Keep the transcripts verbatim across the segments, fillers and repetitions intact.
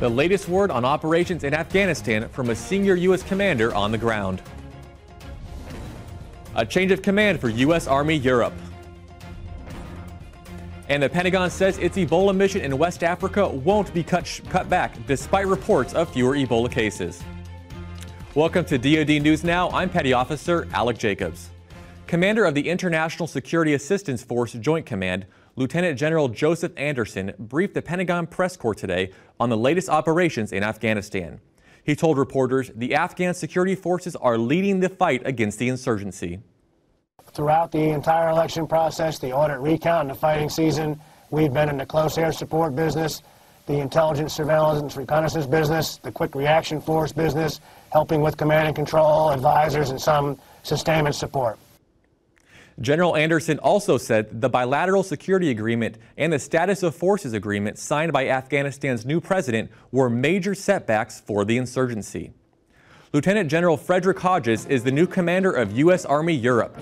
The latest word on operations in Afghanistan from a senior U S commander on the ground. A change of command for U S Army Europe. And the Pentagon says its Ebola mission in West Africa won't be cut, sh- cut back despite reports of fewer Ebola cases. Welcome to D O D News Now. I'm Petty Officer Alec Jacobs. Commander of the International Security Assistance Force Joint Command, Lieutenant General Joseph Anderson, briefed the Pentagon press corps today on the latest operations in Afghanistan. He told reporters the Afghan security forces are leading the fight against the insurgency. Throughout the entire election process, the audit recount, and the fighting season, we've been in the close air support business, the intelligence surveillance reconnaissance business, the quick reaction force business, helping with command and control, advisors, and some sustainment support. General Anderson also said the bilateral security agreement and the status of forces agreement signed by Afghanistan's new president were major setbacks for the insurgency. Lieutenant General Frederick Hodges is the new commander of U S Army Europe.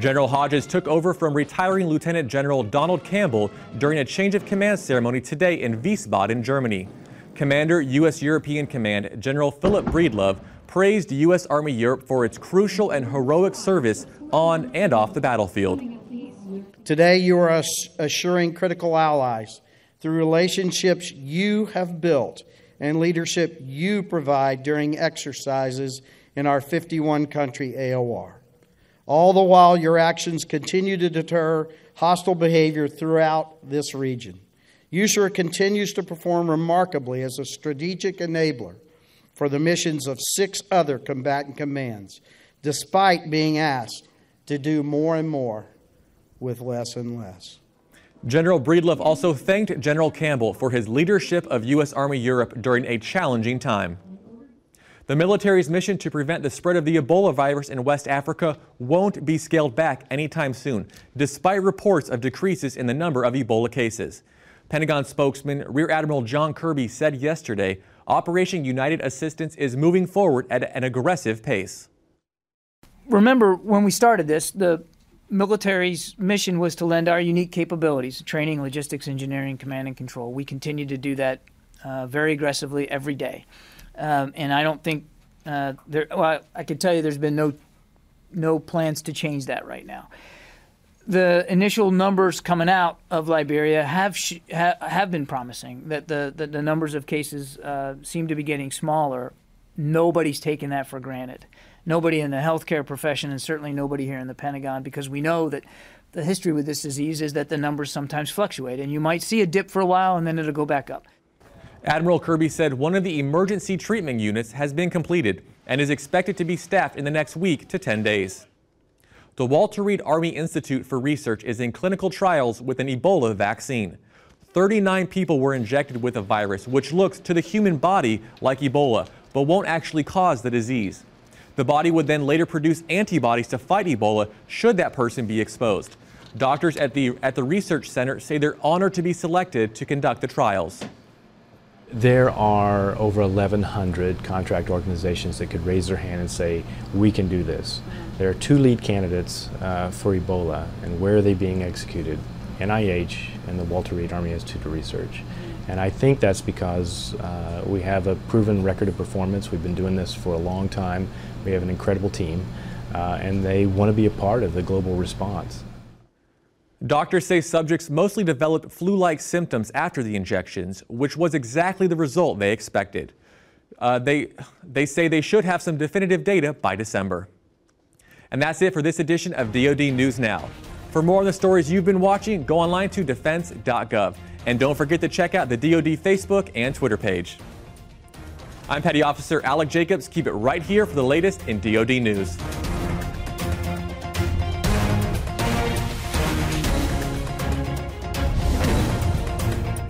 General Hodges took over from retiring Lieutenant General Donald Campbell during a change of command ceremony today in Wiesbaden, Germany. Commander, U S European Command, General Philip Breedlove, praised U S Army Europe for its crucial and heroic service on and off the battlefield. Today you are assuring critical allies through relationships you have built and leadership you provide during exercises in our fifty-one country A O R. All the while your actions continue to deter hostile behavior throughout this region. U S A R continues to perform remarkably as a strategic enabler for the missions of six other combatant commands, despite being asked to do more and more with less and less. General Breedlove also thanked General Campbell for his leadership of U S Army Europe during a challenging time. The military's mission to prevent the spread of the Ebola virus in West Africa won't be scaled back anytime soon, despite reports of decreases in the number of Ebola cases. Pentagon spokesman Rear Admiral John Kirby said yesterday, Operation United Assistance is moving forward at an aggressive pace. Remember, when we started this, the military's mission was to lend our unique capabilities, training, logistics, engineering, command and control. We continue to do that uh, very aggressively every day. Um, and I don't think, uh, there, well, I, I can tell you there's been no, no plans to change that right now. The initial numbers coming out of Liberia have sh ha have been promising, that the, the, the numbers of cases uh, seem to be getting smaller. Nobody's taken that for granted. Nobody in the healthcare profession, and certainly nobody here in the Pentagon, because we know that the history with this disease is that the numbers sometimes fluctuate, and you might see a dip for a while and then it'll go back up. Admiral Kirby said one of the emergency treatment units has been completed and is expected to be staffed in the next week to ten days. The Walter Reed Army Institute for Research is in clinical trials with an Ebola vaccine. thirty-nine people were injected with a virus which looks to the human body like Ebola, but won't actually cause the disease. The body would then later produce antibodies to fight Ebola should that person be exposed. Doctors at the, at the research center say they're honored to be selected to conduct the trials. There are over eleven hundred contract organizations that could raise their hand and say, we can do this. There are two lead candidates uh, for Ebola, and where are they being executed? N I H and the Walter Reed Army Institute for Research. And I think that's because uh, we have a proven record of performance. We've been doing this for a long time. We have an incredible team, uh, and they want to be a part of the global response. Doctors say subjects mostly developed flu-like symptoms after the injections, which was exactly the result they expected. Uh, they, they say they should have some definitive data by December. And that's it for this edition of D O D News Now. For more on the stories you've been watching, go online to defense dot gov. And don't forget to check out the D O D Facebook and Twitter page. I'm Petty Officer Alec Jacobs. Keep it right here for the latest in D O D News.